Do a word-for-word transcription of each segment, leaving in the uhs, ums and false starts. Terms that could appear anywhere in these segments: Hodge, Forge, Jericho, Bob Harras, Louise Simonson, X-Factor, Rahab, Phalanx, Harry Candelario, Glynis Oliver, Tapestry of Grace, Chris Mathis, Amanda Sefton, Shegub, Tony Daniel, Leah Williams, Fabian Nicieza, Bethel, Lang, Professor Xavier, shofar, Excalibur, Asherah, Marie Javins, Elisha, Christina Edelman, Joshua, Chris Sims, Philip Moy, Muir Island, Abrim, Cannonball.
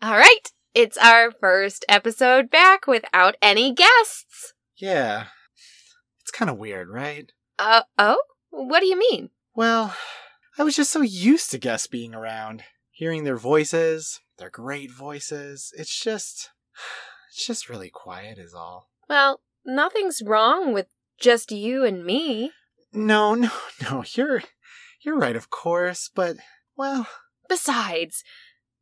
All right. It's our first episode back without any guests. Yeah. It's kind of weird, right? Uh, oh? What do you mean? Well, I was just so used to guests being around. Hearing their voices, their great voices. It's just, it's just really quiet is all. Well, nothing's wrong with just you and me. No, no, no. You're, you're right, of course, but, well... Besides,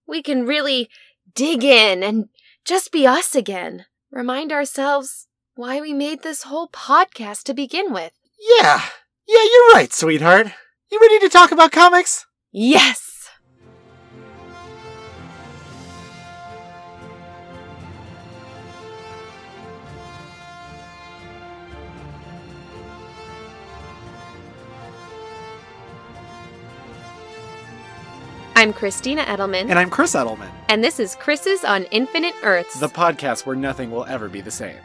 we can really... dig in and just be us again. Remind ourselves why we made this whole podcast to begin with. Yeah. Yeah, you're right, sweetheart. You ready to talk about comics? Yes. I'm Christina Edelman. And I'm Chris Edelman. And this is Chris's on Infinite Earths. The podcast where nothing will ever be the same.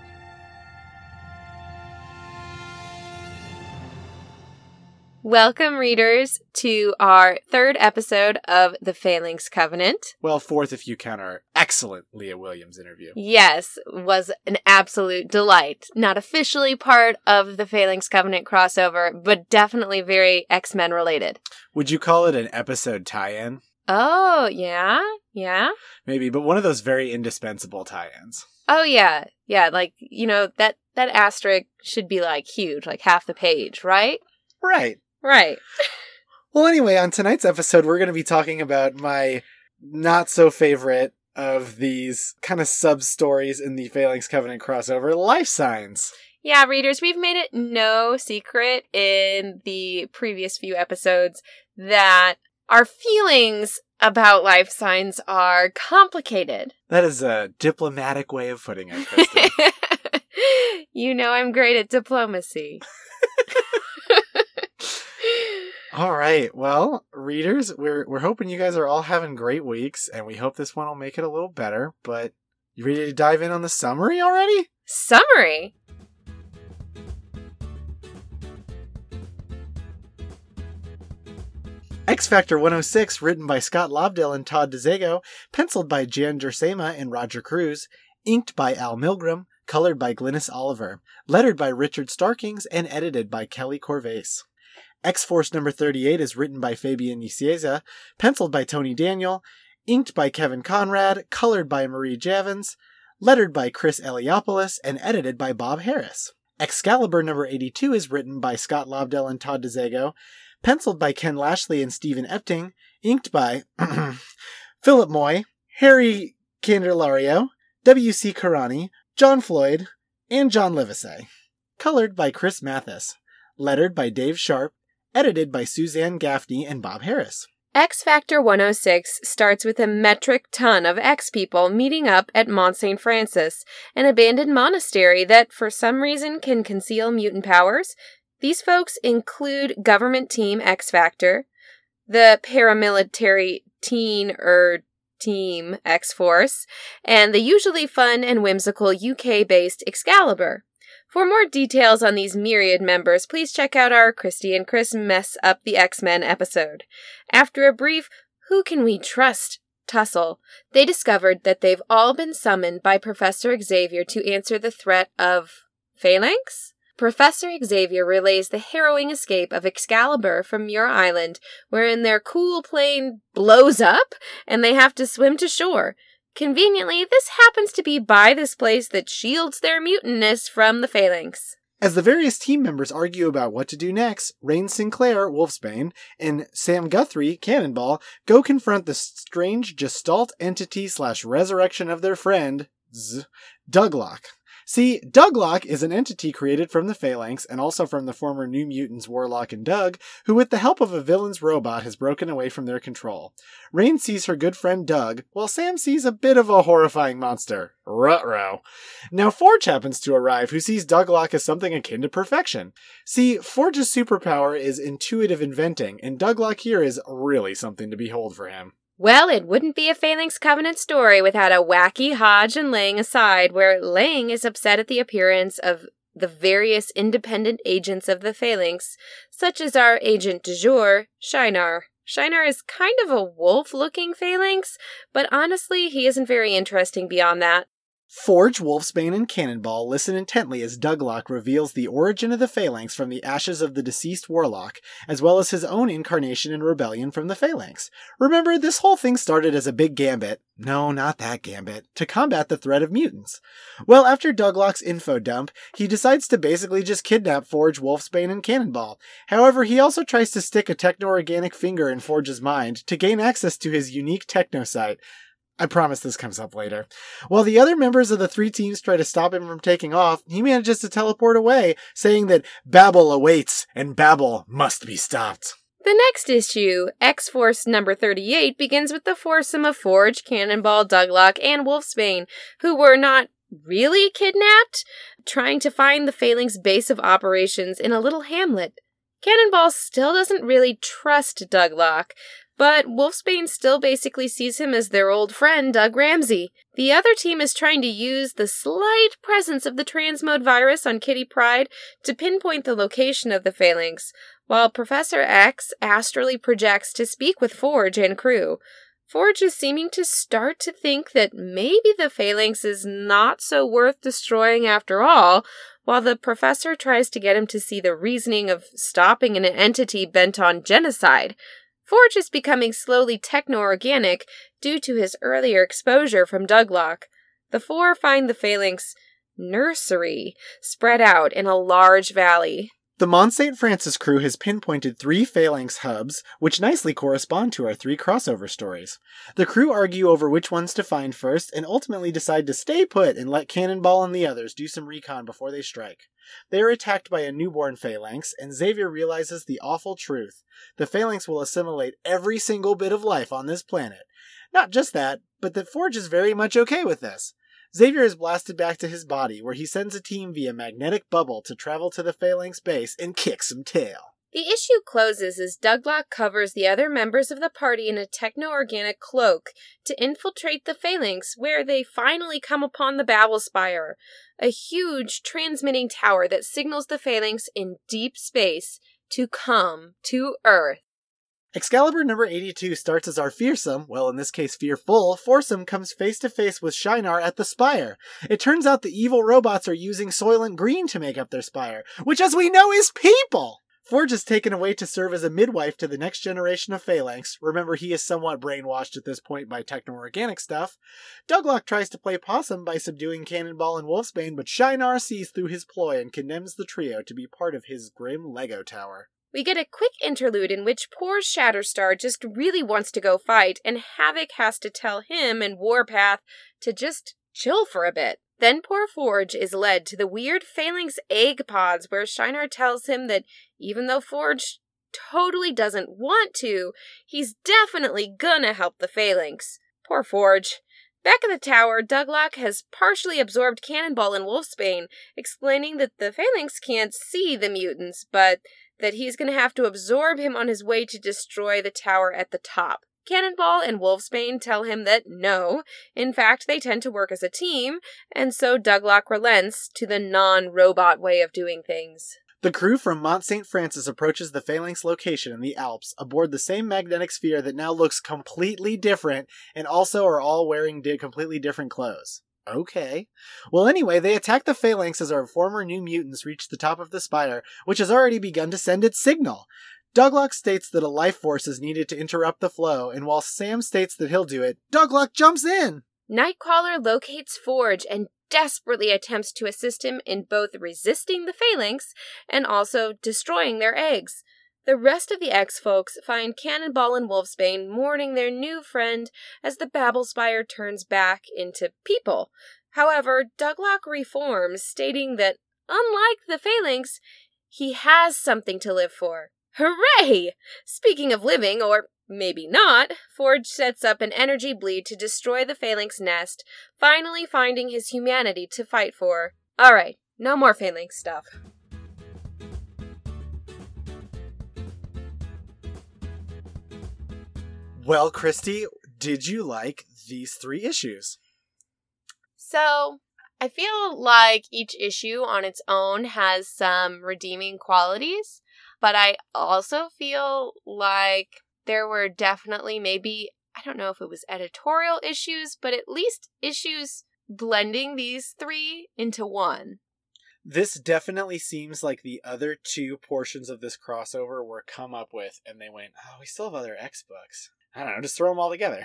Welcome, readers, to our third episode of The Phalanx Covenant. Well, fourth if you count our excellent Leah Williams interview. Yes, was an absolute delight. Not officially part of the Phalanx Covenant crossover, but definitely very X-Men related. Would you call it an episode tie-in? Oh, yeah, yeah. Maybe, but one of those very indispensable tie-ins. Oh, yeah, yeah, like, you know, that, that asterisk should be, like, huge, like half the page, right? Right. Right. Well, anyway, on tonight's episode, we're going to be talking about my not-so-favorite of these kind of sub-stories in the Phalanx Covenant crossover, Life Signs. Yeah, readers, we've made it no secret in the previous few episodes that our feelings about Life Signs are complicated. That is a diplomatic way of putting it, Kristen. You know I'm great at diplomacy. All right. Well, readers, we're we're hoping you guys are all having great weeks, and we hope this one will make it a little better. But you ready to dive in on the summary already? Summary? X-Factor one oh six, written by Scott Lobdell and Todd Dezago, penciled by Jan Gersema and Roger Cruz, inked by Al Milgram, colored by Glynis Oliver, lettered by Richard Starkings, and edited by Kelly Corvase. X-Force number thirty-eight is written by Fabian Nicieza, penciled by Tony Daniel, inked by Kevin Conrad, colored by Marie Javins, lettered by Chris Eliopoulos, and edited by Bob Harras. Excalibur number eighty-two is written by Scott Lobdell and Todd Dezago, penciled by Ken Lashley and Stephen Epting, inked by Philip Moy, Harry Candelario, W C Karani, John Floyd, and John Livesey. Colored by Chris Mathis. Lettered by Dave Sharp. Edited by Suzanne Gaffney and Bob Harras. X-Factor one oh six starts with a metric ton of X-people meeting up at Mont Saint Francis, an abandoned monastery that, for some reason, can conceal mutant powers. These folks include government team X-Factor, the paramilitary teen or team X-Force, and the usually fun and whimsical U K-based Excalibur. For more details on these myriad members, please check out our Christy and Chris Mess Up the X-Men episode. After a brief, who can we trust tussle, they discovered that they've all been summoned by Professor Xavier to answer the threat of Phalanx? Professor Xavier relays the harrowing escape of Excalibur from Muir Island, wherein their cool plane blows up and they have to swim to shore. Conveniently, this happens to be by this place that shields their mutinous from the Phalanx. As the various team members argue about what to do next, Rain Sinclair, Wolfsbane, and Sam Guthrie, Cannonball, go confront the strange gestalt entity slash resurrection of their friend, Z- Douglock. See, Douglock is an entity created from the Phalanx and also from the former New Mutants Warlock and Doug, who with the help of a villain's robot has broken away from their control. Rain sees her good friend Doug, while Sam sees a bit of a horrifying monster. Ruh-roh. Now Forge happens to arrive, who sees Douglock as something akin to perfection. See, Forge's superpower is intuitive inventing, and Douglock here is really something to behold for him. Well, it wouldn't be a Phalanx Covenant story without a wacky Hodge and Lang aside, where Lang is upset at the appearance of the various independent agents of the Phalanx, such as our agent du jour, Shinar. Shinar is kind of a wolf-looking phalanx, but honestly, he isn't very interesting beyond that. Forge, Wolfsbane, and Cannonball listen intently as Douglock reveals the origin of the Phalanx from the ashes of the deceased Warlock, as well as his own incarnation and rebellion from the Phalanx. Remember, this whole thing started as a big gambit. No, not that gambit. To combat the threat of mutants. Well, after Douglock's info dump, he decides to basically just kidnap Forge, Wolfsbane, and Cannonball. However, he also tries to stick a techno-organic finger in Forge's mind to gain access to his unique technocyte. I promise this comes up later. While the other members of the three teams try to stop him from taking off, he manages to teleport away, saying that Babel awaits and Babel must be stopped. The next issue, X-Force number thirty-eight, begins with the foursome of Forge, Cannonball, Douglock, and Wolfsbane, who were not really kidnapped, trying to find the Phalanx base of operations in a little hamlet. Cannonball still doesn't really trust Douglock, but Wolfsbane still basically sees him as their old friend, Doug Ramsey. The other team is trying to use the slight presence of the transmode virus on Kitty Pryde to pinpoint the location of the Phalanx, while Professor X astrally projects to speak with Forge and crew. Forge is seeming to start to think that maybe the Phalanx is not so worth destroying after all, while the Professor tries to get him to see the reasoning of stopping an entity bent on genocide. Forge is becoming slowly techno-organic due to his earlier exposure from Douglock. The four find the Phalanx nursery spread out in a large valley. The Mont Saint Francis crew has pinpointed three Phalanx hubs, which nicely correspond to our three crossover stories. The crew argue over which ones to find first, and ultimately decide to stay put and let Cannonball and the others do some recon before they strike. They are attacked by a newborn Phalanx, and Xavier realizes the awful truth. The Phalanx will assimilate every single bit of life on this planet. Not just that, but that Forge is very much okay with this. Xavier is blasted back to his body, where he sends a team via magnetic bubble to travel to the Phalanx base and kick some tail. The issue closes as Douglock covers the other members of the party in a techno-organic cloak to infiltrate the Phalanx, where they finally come upon the Babel Spire, a huge transmitting tower that signals the Phalanx in deep space to come to Earth. Excalibur number eighty-two starts as our fearsome, well in this case fearful, foursome comes face to face with Shinar at the Spire. It turns out the evil robots are using Soylent Green to make up their Spire, which as we know is people! Forge is taken away to serve as a midwife to the next generation of Phalanx. Remember, he is somewhat brainwashed at this point by techno-organic stuff. Douglock tries to play possum by subduing Cannonball and Wolfsbane, but Shinar sees through his ploy and condemns the trio to be part of his grim Lego tower. We get a quick interlude in which poor Shatterstar just really wants to go fight, and Havoc has to tell him and Warpath to just chill for a bit. Then poor Forge is led to the weird Phalanx egg pods where Shinar tells him that even though Forge totally doesn't want to, he's definitely gonna help the Phalanx. Poor Forge. Back in the tower, Douglock has partially absorbed Cannonball and Wolfsbane, explaining that the Phalanx can't see the mutants, but that he's going to have to absorb him on his way to destroy the tower at the top. Cannonball and Wolfsbane tell him that no, in fact they tend to work as a team, and so Douglock relents to the non-robot way of doing things. The crew from Mont Saint Francis approaches the Phalanx location in the Alps aboard the same magnetic sphere that now looks completely different, and also are all wearing di- completely different clothes. Okay. Well, anyway, they attack the Phalanx as our former New Mutants reach the top of the Spire, which has already begun to send its signal. Douglock states that a life force is needed to interrupt the flow, and while Sam states that he'll do it, Douglock jumps in! Nightcrawler locates Forge and desperately attempts to assist him in both resisting the Phalanx and also destroying their eggs. The rest of the X-Folks find Cannonball and Wolfsbane mourning their new friend as the Babel Spire turns back into people. However, Douglock reforms, stating that, unlike the Phalanx, he has something to live for. Hooray! Speaking of living, or maybe not, Forge sets up an energy bleed to destroy the Phalanx nest, finally finding his humanity to fight for. Alright, no more Phalanx stuff. Well, Christy, did you like these three issues? So, I feel like each issue on its own has some redeeming qualities, but I also feel like there were definitely maybe, I don't know if it was editorial issues, but at least issues blending these three into one. This definitely seems like the other two portions of this crossover were come up with, and they went, oh, we still have other X books. I don't know, just throw them all together.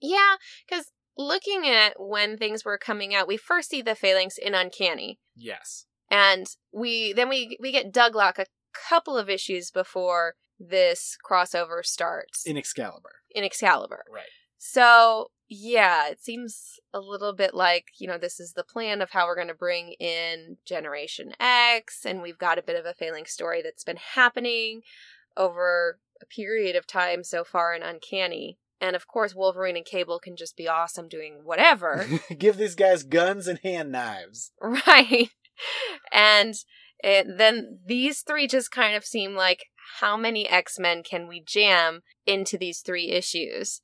Yeah, because looking at when things were coming out, we first see the Phalanx in Uncanny. Yes. And we then we, we get Douglock a couple of issues before this crossover starts. In Excalibur. In Excalibur. Right. So, yeah, it seems a little bit like, you know, this is the plan of how we're going to bring in Generation X, and we've got a bit of a Phalanx story that's been happening over a period of time so far in Uncanny. And, of course, Wolverine and Cable can just be awesome doing whatever. Give these guys guns and hand knives. Right. And it, then these three just kind of seem like, how many X-Men can we jam into these three issues?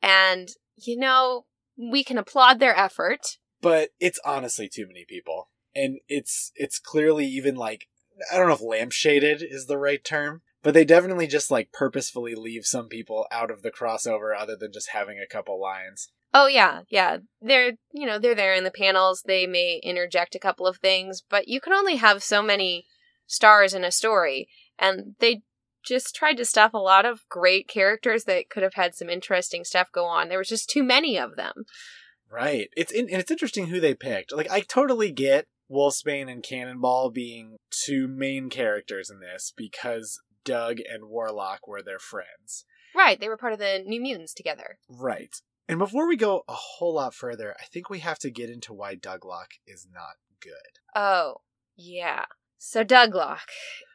And, you know, we can applaud their effort. But it's honestly too many people. And it's it's clearly even like, I don't know if lampshaded is the right term, but they definitely just like purposefully leave some people out of the crossover other than just having a couple lines. Oh, yeah, yeah. They're, you know, they're there in the panels. They may interject a couple of things, but you can only have so many stars in a story. And they just tried to stuff a lot of great characters that could have had some interesting stuff go on. There was just too many of them. Right. It's in, and it's interesting who they picked. Like, I totally get Wolfsbane and Cannonball being two main characters in this because Doug and Warlock were their friends. Right. They were part of the New Mutants together. Right. And before we go a whole lot further, I think we have to get into why Douglock is not good. Oh, yeah. So Douglock,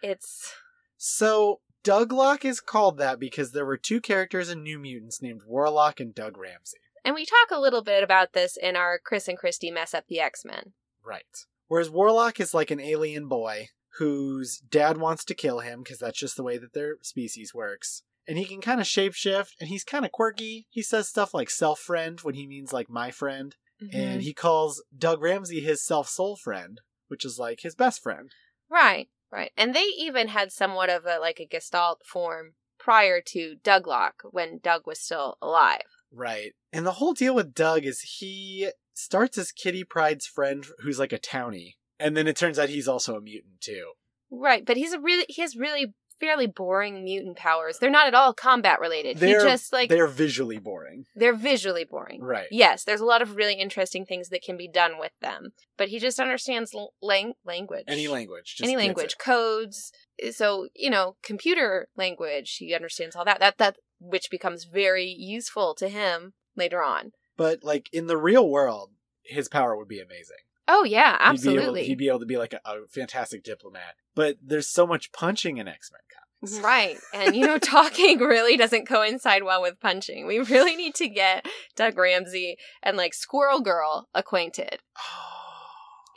it's... So, Douglock is called that because there were two characters in New Mutants named Warlock and Doug Ramsey. And we talk a little bit about this in our Chris and Christie Mess Up the X-Men. Right. Whereas Warlock is like an alien boy whose dad wants to kill him because that's just the way that their species works. And he can kind of shapeshift, and he's kind of quirky. He says stuff like self-friend when he means like my friend. Mm-hmm. And he calls Doug Ramsey his self-soul friend, which is like his best friend. Right. Right. And they even had somewhat of a, like a gestalt form prior to Douglock when Doug was still alive. Right. And the whole deal with Doug is he starts as Kitty Pryde's friend who's like a townie. And then it turns out he's also a mutant too. Right. But he's a really, he has really fairly boring mutant powers. They're not at all combat related. They're he just like. They're visually boring. They're visually boring. Right. Yes. There's a lot of really interesting things that can be done with them. But he just understands lang- language. Any language. Just Any language. Codes. So, you know, computer language. He understands all that. That, that, which becomes very useful to him later on. But like in the real world, his power would be amazing. Oh, yeah, absolutely. He'd be able, he'd be, able to be like a, a fantastic diplomat. But there's so much punching in X-Men comics. Right. And, you know, talking really doesn't coincide well with punching. We really need to get Doug Ramsey and, like, Squirrel Girl acquainted.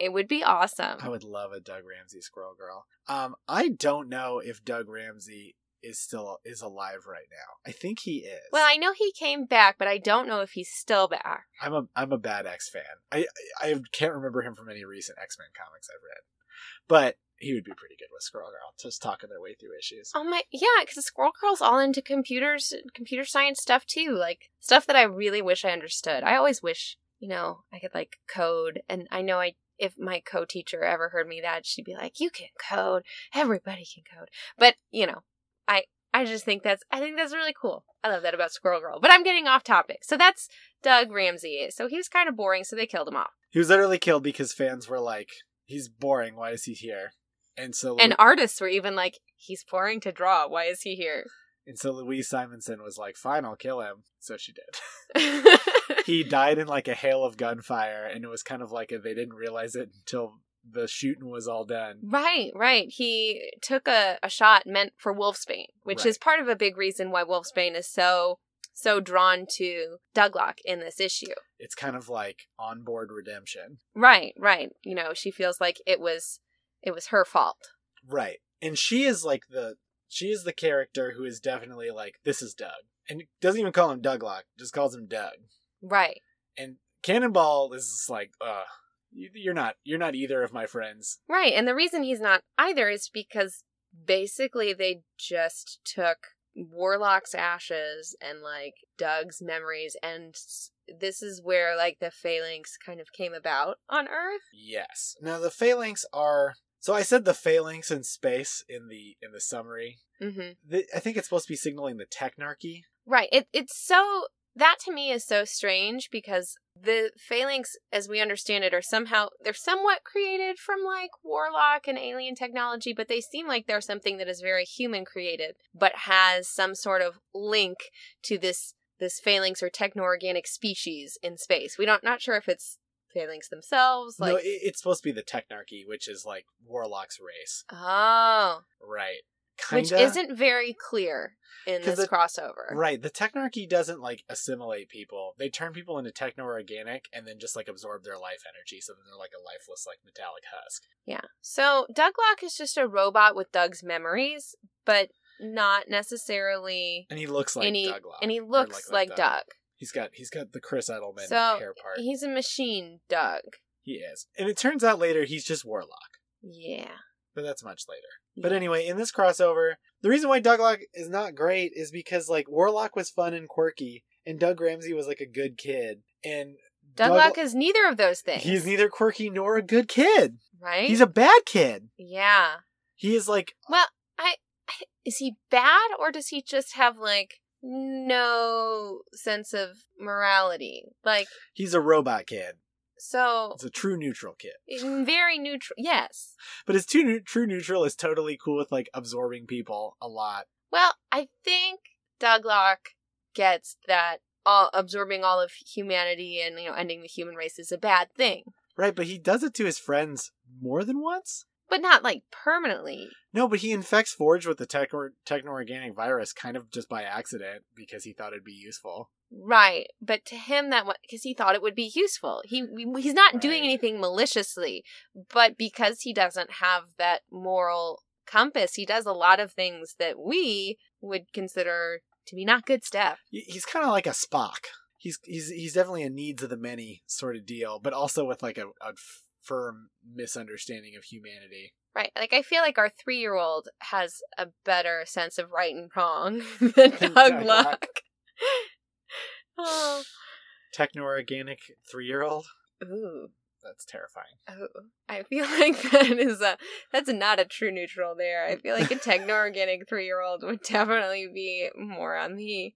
It would be awesome. I would love a Doug Ramsey Squirrel Girl. Um, I don't know if Doug Ramsey is still is alive right now. I think he is. Well, I know he came back, but I don't know if he's still back. I'm a I'm a bad X fan. I I can't remember him from any recent X-Men comics I've read. But he would be pretty good with Squirrel Girl, just talking their way through issues. Oh my, yeah, because Squirrel Girl's all into computers, computer science stuff too, like stuff that I really wish I understood. I always wish, you know, I could like code, and I know I. If my co-teacher ever heard me that, she'd be like, "You can code. Everybody can code." But you know. I, I just think that's, I think that's really cool. I love that about Squirrel Girl. But I'm getting off topic. So that's Doug Ramsey. So he was kind of boring, so they killed him off. He was literally killed because fans were like, he's boring, why is he here? And so... And Lu- artists were even like, he's boring to draw, why is he here? And so Louise Simonson was like, fine, I'll kill him. So she did. He died in like a hail of gunfire, and it was kind of like a, they didn't realize it until... the shooting was all done. Right, right. He took a, a shot meant for Wolfsbane, which right. is part of a big reason why Wolfsbane is so so drawn to Douglock in this issue. It's kind of like onboard redemption. Right, right. You know, she feels like it was it was her fault. Right. And she is like the she is the character who is definitely like, this is Doug. And doesn't even call him Douglock, just calls him Doug. Right. And Cannonball is just like, ugh. You're not, you're not either of my friends. Right. And the reason he's not either is because basically they just took Warlock's ashes and, like, Doug's memories, and this is where, like, the Phalanx kind of came about on Earth? Yes. Now, the Phalanx are... So I said the Phalanx in space in the in the summary. Mm-hmm. The, I think it's supposed to be signaling the Technarchy. Right. It It's so... That, to me, is so strange, because the Phalanx, as we understand it, are somehow... They're somewhat created from, like, Warlock and alien technology, but they seem like they're something that is very human-created, but has some sort of link to this... this Phalanx or techno-organic species in space. We don't not sure if it's Phalanx themselves. Like... No, it, it's supposed to be the Technarchy, which is like Warlock's race. Oh, right, kinda. Which isn't very clear in this the, crossover. Right, the Technarchy doesn't like assimilate people. They turn people into techno-organic and then just like absorb their life energy, so that they're like a lifeless, like metallic husk. Yeah. So Douglock is just a robot with Doug's memories, but. Not necessarily, and he looks like any, Douglock, and he looks like, like, like Doug. Doug. He's got he's got the Chris Edelman so hair part. He's a machine, Doug. He is, and it turns out later he's just Warlock. Yeah, but that's much later. Yeah. But anyway, in this crossover, the reason why Douglock is not great is because like Warlock was fun and quirky, and Doug Ramsey was like a good kid, and Douglock Doug... is neither of those things. He's neither quirky nor a good kid. Right? He's a bad kid. Yeah. He is like well, I. Is he bad, or does he just have, like, no sense of morality? Like... He's a robot kid. So... It's a true neutral kid. Very neutral, yes. But his true, true neutral is totally cool with, like, absorbing people a lot. Well, I think Douglock gets that all, absorbing all of humanity and, you know, ending the human race is a bad thing. Right, but he does it to his friends more than once? But not, like, permanently. No, but he infects Forge with the tech or- techno-organic virus kind of just by accident because he thought it'd be useful. Right. But to him, that because he thought it would be useful. He He's not right. doing anything maliciously, but because he doesn't have that moral compass, he does a lot of things that we would consider to be not good stuff. He's kind of like a Spock. He's he's he's definitely a needs of the many sort of deal, but also with, like, a... a firm misunderstanding of humanity. Right. Like, I feel like our three-year-old has a better sense of right and wrong than Douglock. Oh. Techno-organic three-year-old? Ooh. That's terrifying. Oh. I feel like that is a... That's not a true neutral there. I feel like a techno-organic three-year-old would definitely be more on the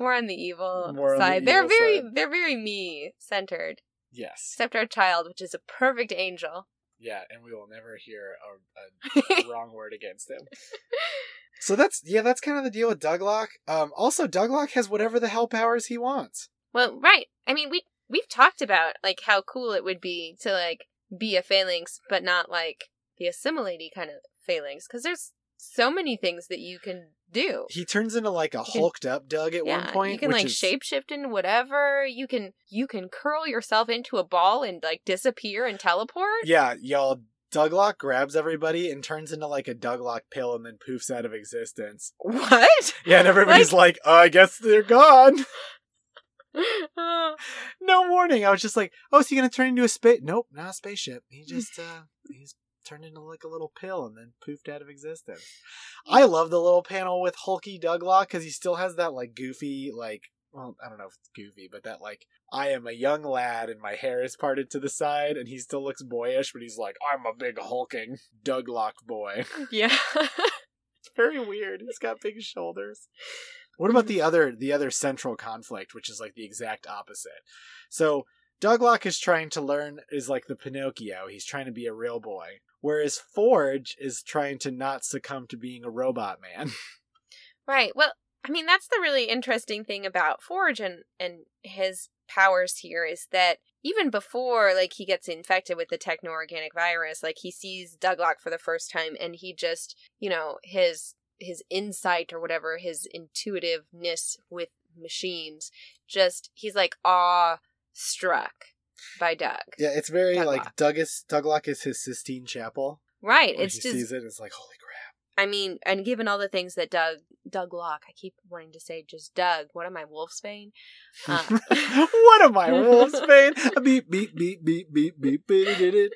more on the evil more side. The evil they're very side. They're very me-centered. Yes. Except our child, which is a perfect angel. Yeah, and we will never hear a, a, a wrong word against him. So that's, yeah, that's kind of the deal with Douglock. Um, also, Douglock has whatever the hell powers he wants. Well, right. I mean, we, we've talked about, like, how cool it would be to, like, be a Phalanx, but not, like, the assimilate-y kind of Phalanx. Because there's so many things that you can do. He turns into, like, a can, hulked up Doug at yeah, one point. You can, which like, is... shapeshift into whatever. You can you can curl yourself into a ball and, like, disappear and teleport. Yeah, y'all, Douglock grabs everybody and turns into, like, a Douglock pill and then poofs out of existence. What? Yeah, and everybody's like, like oh, I guess they're gone. No warning. I was just like, oh, is he going to turn into a space? Nope, not a spaceship. He just, uh, he's... turned into like a little pill and then poofed out of existence. I love the little panel with hulky Douglock because he still has that like goofy, like, well, I don't know if it's goofy, but that like, I am a young lad and my hair is parted to the side and he still looks boyish, but he's like, I'm a big hulking Douglock boy. Yeah. It's very weird. He's got big shoulders. What about the other, the other central conflict, which is like the exact opposite? So Douglock is trying to learn, is like the Pinocchio. He's trying to be a real boy. Whereas Forge is trying to not succumb to being a robot man. Right. Well, I mean, that's the really interesting thing about Forge and, and his powers here is that even before, like, he gets infected with the techno-organic virus, like, he sees Douglock for the first time and he just, you know, his his insight or whatever, his intuitiveness with machines, just, he's like, awe-struck. By Doug. Yeah, it's very Douglock. Like Doug is, Douglock is his Sistine Chapel. Right. It's he just, sees it and it's like, holy crap. I mean, and given all the things that Doug, Douglock, I keep wanting to say just Doug. What am I, Wolfsbane? Uh, what am I, Wolfsbane? Beep, beep, beep, beep, beep, beep, beep, did it.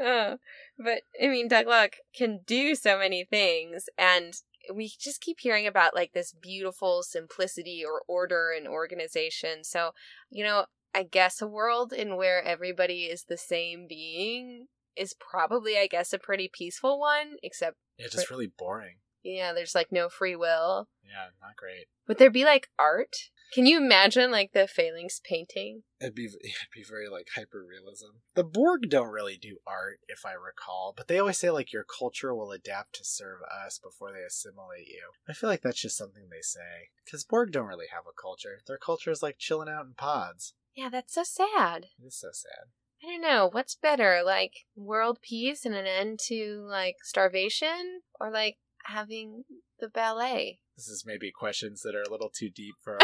Oh, but, I mean, Douglock can do so many things and we just keep hearing about like this beautiful simplicity or order and organization. So, you know, I guess a world in where everybody is the same being is probably, I guess, a pretty peaceful one, except... It's just for, really boring. Yeah, there's like no free will. Yeah, not great. Would there be like art? Can you imagine like the Phalanx painting? It'd be it'd be very like hyper-realism. The Borg don't really do art, if I recall, but they always say like your culture will adapt to serve us before they assimilate you. I feel like that's just something they say. Because Borg don't really have a culture. Their culture is like chilling out in pods. Yeah, that's so sad. It is so sad. I don't know, what's better, like world peace and an end to like starvation, or like having the ballet? This is maybe questions that are a little too deep for our,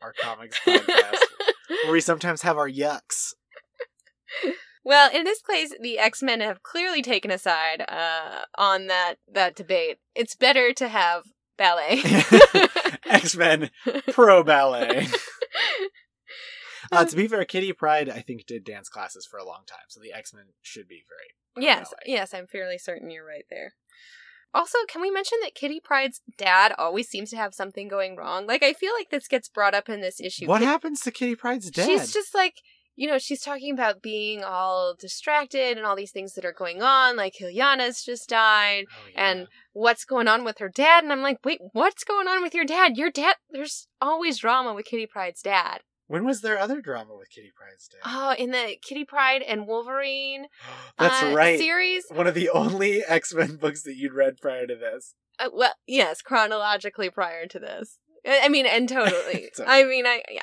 our comics podcast, where we sometimes have our yucks. Well, in this case, the X-Men have clearly taken a side uh, on that, that debate. It's better to have ballet. X-Men pro-ballet. Uh, to be fair, Kitty Pryde, I think, did dance classes for a long time, so the X-Men should be very... Yes, ballet. Yes, I'm fairly certain you're right there. Also, can we mention that Kitty Pryde's dad always seems to have something going wrong? Like, I feel like this gets brought up in this issue. What Kit- happens to Kitty Pryde's dad? She's just like, you know, she's talking about being all distracted and all these things that are going on, like Ilyana's just died, oh, yeah. and what's going on with her dad? And I'm like, wait, what's going on with your dad? Your dad, there's always drama with Kitty Pryde's dad. When was there other drama with Kitty Pryde's dad? Oh, in the Kitty Pryde and Wolverine That's uh, right. series. One of the only X-Men books that you'd read prior to this. Uh, well, yes, chronologically prior to this. I mean, and totally. totally. I mean, I yeah.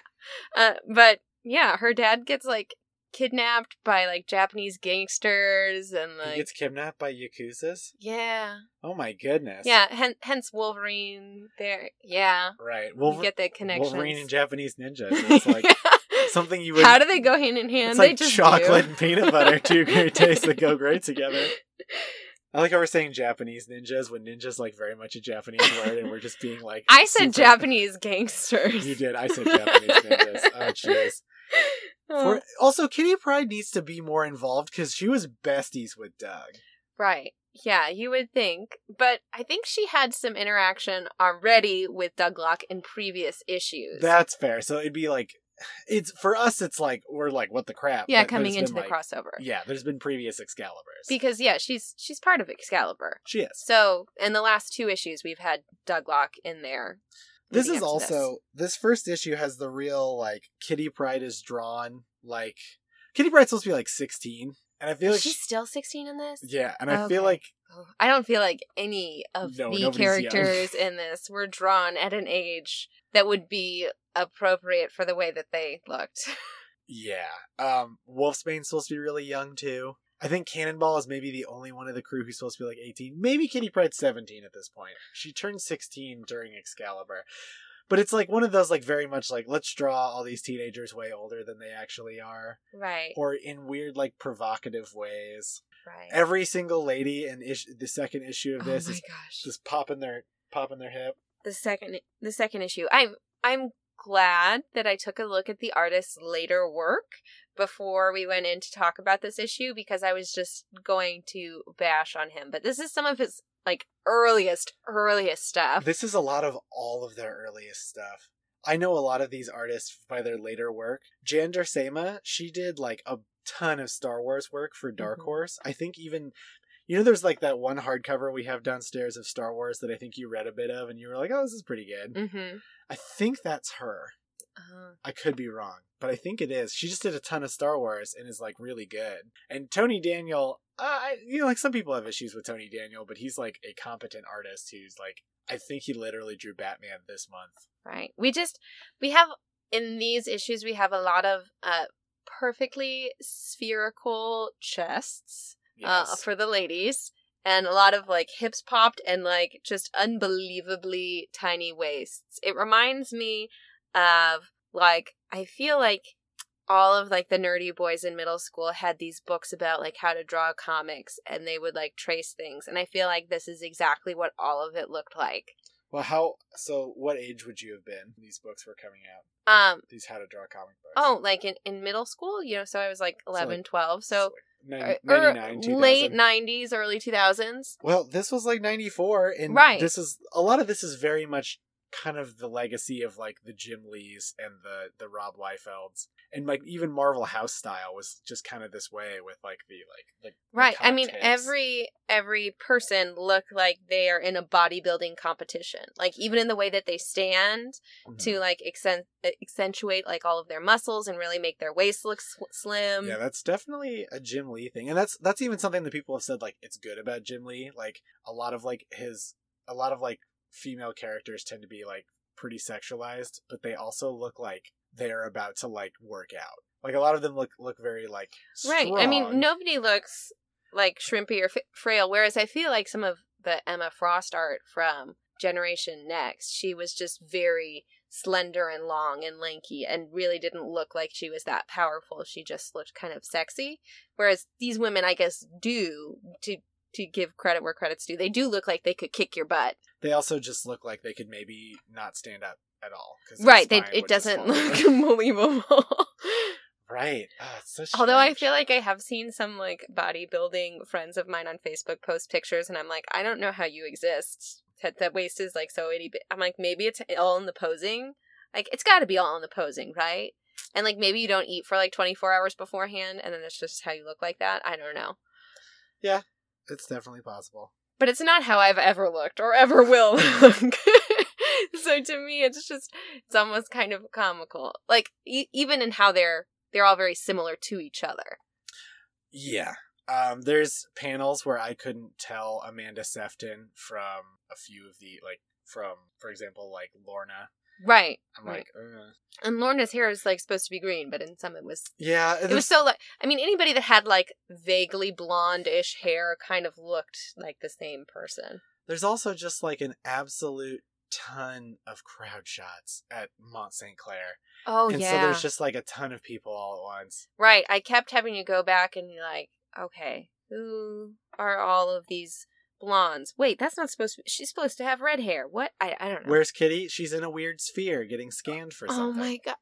Uh, but yeah, her dad gets like kidnapped by like Japanese gangsters and like... He gets kidnapped by Yakuzas? Yeah. Oh my goodness. Yeah, hen- hence Wolverine there. Yeah. Right. Wolver- you get that connection. Wolverine and Japanese ninjas. It's like yeah. something you would... How do they go hand in hand? It's like they just chocolate do. And peanut butter, two great tastes that go great together. I like how we're saying Japanese ninjas when ninjas like very much a Japanese word, and we're just being like... I said super... Japanese gangsters. You did. I said Japanese ninjas. Oh, jeez. For, also, Kitty Pryde needs to be more involved because she was besties with Doug. Right. Yeah, you would think. But I think she had some interaction already with Douglock in previous issues. That's fair. So it'd be like, it's for us, it's like, we're like, what the crap? Yeah, but coming into the like, crossover. Yeah, there's been previous Excaliburs. Because, yeah, she's she's part of Excalibur. She is. So in the last two issues, we've had Douglock in there. This is also, this. this first issue has the real, like, Kitty Pryde is drawn, like, Kitty Pryde's supposed to be, like, sixteen, and I feel like... She's still sixteen in this? Yeah, and I okay. feel like... I don't feel like any of no, the characters in this were drawn at an age that would be appropriate for the way that they looked. Yeah. Um, Wolfsbane's supposed to be really young, too. I think Cannonball is maybe the only one of the crew who's supposed to be like eighteen. Maybe Kitty Pryde's seventeen at this point. She turned sixteen during Excalibur. But it's like one of those like very much like, let's draw all these teenagers way older than they actually are. Right. Or in weird like provocative ways. Right. Every single lady in is- the second issue of this oh is gosh. just popping their popping their hip. The second the second issue. I'm I'm glad that I took a look at the artist's later work before we went in to talk about this issue, because I was just going to bash on him. But this is some of his like earliest, earliest stuff. This is a lot of all of their earliest stuff. I know a lot of these artists by their later work. Jan Dersema, she did like a ton of Star Wars work for Dark mm-hmm. Horse. I think even... You know, there's like that one hardcover we have downstairs of Star Wars that I think you read a bit of and you were like, oh, this is pretty good. Mm-hmm. I think that's her. Uh, I could be wrong, but I think it is. She just did a ton of Star Wars and is like really good. And Tony Daniel, uh, I, you know, like some people have issues with Tony Daniel, but he's like a competent artist who's like, I think he literally drew Batman this month. Right. We just, we have, in these issues, we have a lot of uh, perfectly spherical chests. Yes. Uh, for the ladies, and a lot of like hips popped and like just unbelievably tiny waists. It reminds me of like, I feel like all of like the nerdy boys in middle school had these books about like how to draw comics, and they would like trace things. And I feel like this is exactly what all of it looked like. Well, how, so what age would you have been when these books were coming out? Um, These how to draw comic books. Oh, like in, in middle school, you know, so I was like eleven, so like, twelve. So, so like ninety, ninety-nine, late nineties, early two thousands. Well, this was like ninety-four, and right. this is a lot of this is very much kind of the legacy of like the Jim Lees and the the Rob Liefelds, and like even Marvel House style was just kind of this way with like the like like right. The I mean, every every person looked like they are in a bodybuilding competition, like even in the way that they stand mm-hmm. to like accent- accentuate like all of their muscles and really make their waist look sl- slim. Yeah, that's definitely a Jim Lee thing, and that's that's even something that people have said like it's good about Jim Lee. Like a lot of like his a lot of like. female characters tend to be like pretty sexualized, but they also look like they're about to like work out. Like a lot of them look look very like strong. Right. I mean, nobody looks like shrimpy or f- frail. Whereas I feel like some of the Emma Frost art from Generation Next, she was just very slender and long and lanky, and really didn't look like she was that powerful. She just looked kind of sexy. Whereas these women, I guess, do to. To give credit where credit's due, they do look like they could kick your butt. They also just look like they could maybe not stand up at all. Right, they, it doesn't look unbelievable. Right. Oh, it's so strange. Although I feel like I have seen some like bodybuilding friends of mine on Facebook post pictures, and I'm like, I don't know how you exist. That, that waist is like so itty bitty. I'm like, maybe it's all in the posing. Like, it's got to be all in the posing, right? And like, maybe you don't eat for like twenty-four hours beforehand, and then it's just how you look like that. I don't know. Yeah. It's definitely possible. But it's not how I've ever looked or ever will look. So to me, it's just, it's almost kind of comical. Like, e- even in how they're, they're all very similar to each other. Yeah. Um, there's panels where I couldn't tell Amanda Sefton from a few of the, like, from, for example, like Lorna. Right. I'm right. like, ugh. And Lorna's hair is like supposed to be green, but in some it was. Yeah. It was so like, I mean, anybody that had like vaguely blonde-ish hair kind of looked like the same person. There's also just like an absolute ton of crowd shots at Mont Saint Clair. Oh, and yeah. And so there's just like a ton of people all at once. Right. I kept having to go back and be like, okay, who are all of these blondes? Wait, that's not supposed to be. She's supposed to have red hair. What? I I don't know. Where's Kitty? She's in a weird sphere getting scanned for something. Oh my god.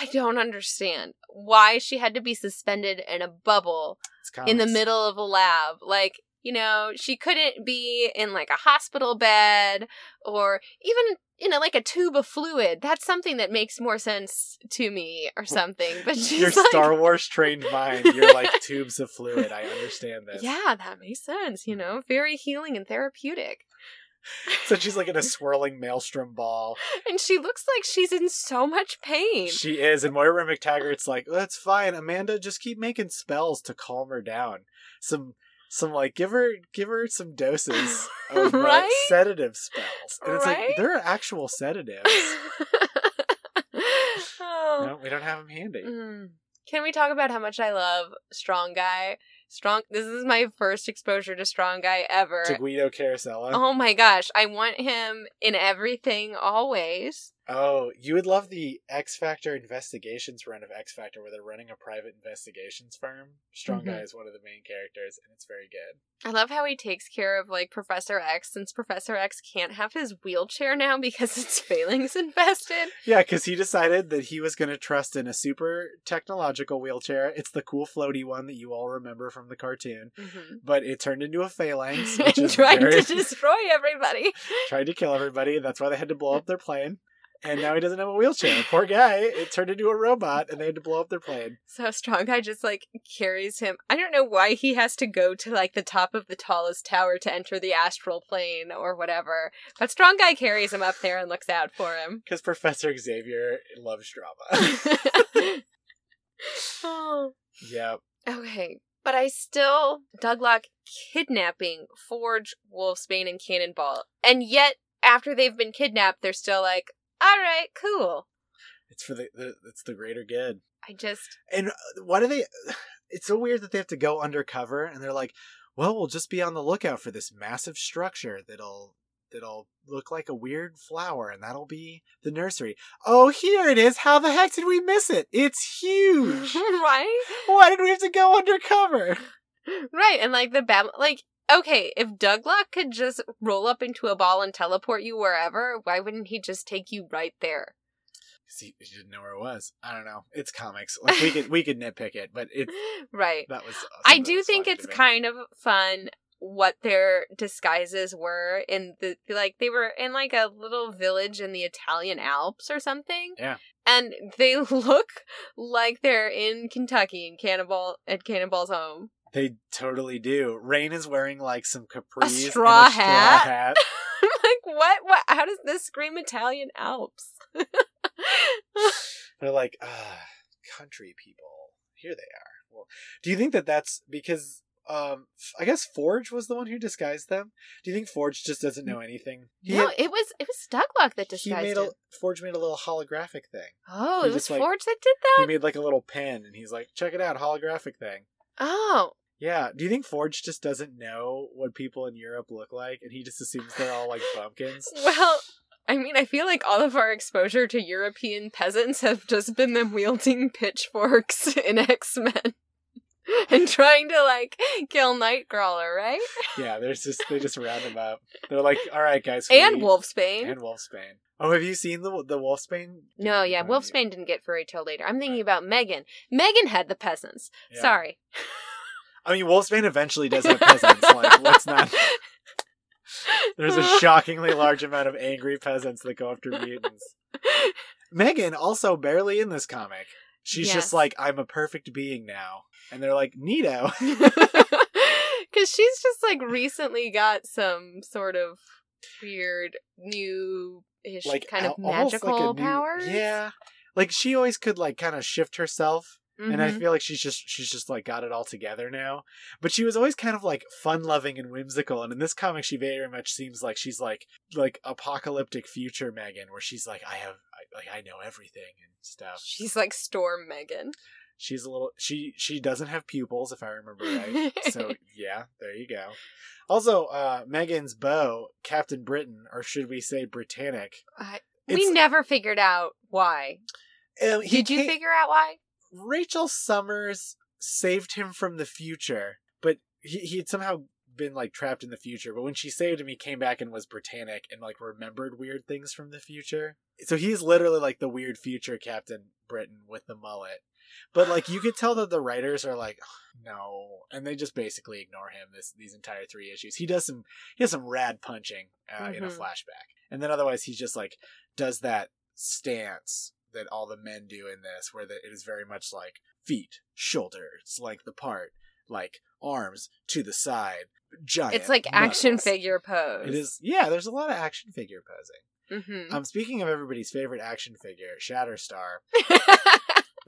I don't understand why she had to be suspended in a bubble in the middle of a lab. Like, you know, she couldn't be in like a hospital bed or even, you know, like a tube of fluid. That's something that makes more sense to me or something. But she's your like... Star Wars trained mind. You're like tubes of fluid. I understand this. Yeah, that makes sense. You know, very healing and therapeutic. So she's like in a swirling maelstrom ball. And she looks like she's in so much pain. She is. And Moira McTaggart's like, well, that's fine. Amanda, just keep making spells to calm her down. Some... Some, like, give her give her some doses of right? uh, sedative spells. And it's right? like, there are actual sedatives. Oh. No, we don't have them handy. Mm. Can we talk about how much I love Strong Guy? Strong. This is my first exposure to Strong Guy ever. To Guido Carosella. Oh, my gosh. I want him in everything, always. Oh, you would love the X-Factor investigations run of X-Factor where they're running a private investigations firm. Strong mm-hmm. Guy is one of the main characters, and it's very good. I love how he takes care of, like, Professor X, since Professor X can't have his wheelchair now because it's Phalanx infested. Yeah, because he decided that he was going to trust in a super technological wheelchair. It's the cool floaty one that you all remember from the cartoon. Mm-hmm. But it turned into a Phalanx. Which and is tried very... to destroy everybody. Tried to kill everybody. That's why they had to blow up their plane. And now he doesn't have a wheelchair. Poor guy. It turned into a robot, and they had to blow up their plane. So Strong Guy just, like, carries him. I don't know why he has to go to, like, the top of the tallest tower to enter the astral plane or whatever. But Strong Guy carries him up there and looks out for him. Because Professor Xavier loves drama. Oh. Yep. Okay. But I still... Douglock kidnapping Forge, Wolfsbane, and Cannonball. And yet, after they've been kidnapped, they're still like... All right, cool. It's for the, the it's the greater good. I just and why do they? It's so weird that they have to go undercover, and they're like, "Well, we'll just be on the lookout for this massive structure that'll that'll look like a weird flower, and that'll be the nursery." Oh, here it is! How the heck did we miss it? It's huge, right? Why did we have to go undercover? Right, and like the Babel, like. Okay, if Douglock could just roll up into a ball and teleport you wherever, why wouldn't he just take you right there? because he, he didn't know where it was. I don't know. It's comics. Like we could we could nitpick it, but it's right. That was. I do was think it's kind of fun what their disguises were in the like they were in like a little village in the Italian Alps or something. Yeah. And they look like they're in Kentucky in Cannonball at Cannonball's home. They totally do. Rain is wearing like some capris, a straw, and a straw hat. hat. I'm like, what? What? How does this scream Italian Alps? They're like, ah, country people. Here they are. Well, do you think that that's because? Um, I guess Forge was the one who disguised them. Do you think Forge just doesn't know anything? He no, had, it was it was Douglock that disguised him. Forge made a little holographic thing. Oh, he it was like, Forge that did that? He made like a little pen, and he's like, check it out, holographic thing. Oh. Yeah. Do you think Forge just doesn't know what people in Europe look like, and he just assumes they're all like bumpkins? Well, I mean, I feel like all of our exposure to European peasants have just been them wielding pitchforks in X-Men. And trying to, like, kill Nightcrawler, right? Yeah, there's just they just round him up. They're like, all right, guys. And Wolfsbane. And Wolfsbane. Oh, have you seen the the Wolfsbane? No, yeah, Wolfsbane didn't get furry till later. I'm thinking about Meggan. Meggan had the peasants. Yeah. Sorry. I mean, Wolfsbane eventually does have peasants. Like, let's not... There's a shockingly large amount of angry peasants that go after mutants. Meggan also barely in this comic. She's yes. just like, I'm a perfect being now. And they're like, neato. Because she's just like recently got some sort of weird new-ish like, kind of magical like powers. New, yeah. Like she always could like kind of shift herself. Mm-hmm. And I feel like she's just she's just like got it all together now. But she was always kind of like fun-loving and whimsical. And in this comic, she very much seems like she's like like apocalyptic future Meggan, where she's like, I have I, like I know everything and stuff. She's like Storm Meggan. She's a little she she doesn't have pupils if I remember right. So yeah, there you go. Also, uh, Meggan's beau, Captain Britain, or should we say Britannic? Uh, we never figured out why. Uh, Did you figure out why? Rachel Summers saved him from the future, but he he had somehow been like trapped in the future. But when she saved him, he came back and was Britannic and like remembered weird things from the future. So he's literally like the weird future Captain Britain with the mullet. But like you could tell that the writers are like, oh, no, and they just basically ignore him this these entire three issues. He does some he has some rad punching uh, mm-hmm. in a flashback, and then otherwise he just like does that stance that all the men do in this, where the, it is very much like feet, shoulders, length apart, like arms to the side, giant. It's like action muscles. Figure pose. It is, yeah. There's a lot of action figure posing. Mm-hmm. Um, speaking of everybody's favorite action figure, Shatterstar.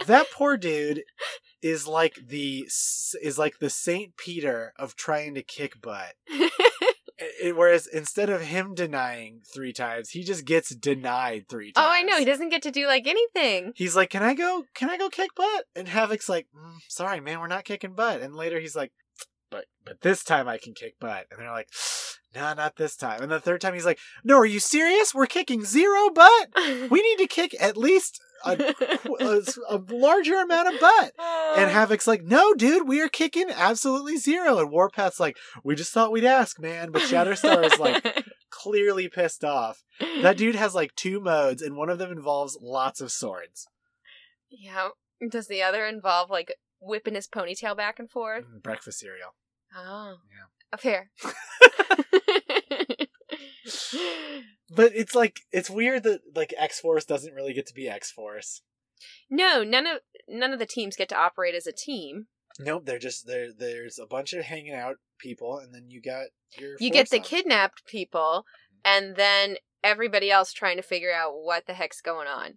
That poor dude is like the is like the Saint Peter of trying to kick butt. It, whereas instead of him denying three times, he just gets denied three times. Oh, I know. He doesn't get to do like anything. He's like, "Can I go? Can I go kick butt?" And Havoc's like, mm, "Sorry, man, we're not kicking butt." And later he's like, "But but this time I can kick butt." And they're like, "No, nah, not this time." And the third time he's like, "No, are you serious? We're kicking zero butt. We need to kick at least a, a, a larger amount of butt." And Havoc's like, "No, dude, we are kicking absolutely zero." And Warpath's like, "We just thought we'd ask, man." But Shatterstar is like clearly pissed off. That dude has like two modes, and one of them involves lots of swords. Yeah. Does the other involve like whipping his ponytail back and forth? Breakfast cereal. Oh. Yeah. Fair. But it's like it's weird that like X-Force doesn't really get to be X-Force. No, none of none of the teams get to operate as a team. Nope, they're just there. There's a bunch of hanging out people, and then you got your you get the on. kidnapped people, and then everybody else trying to figure out what the heck's going on.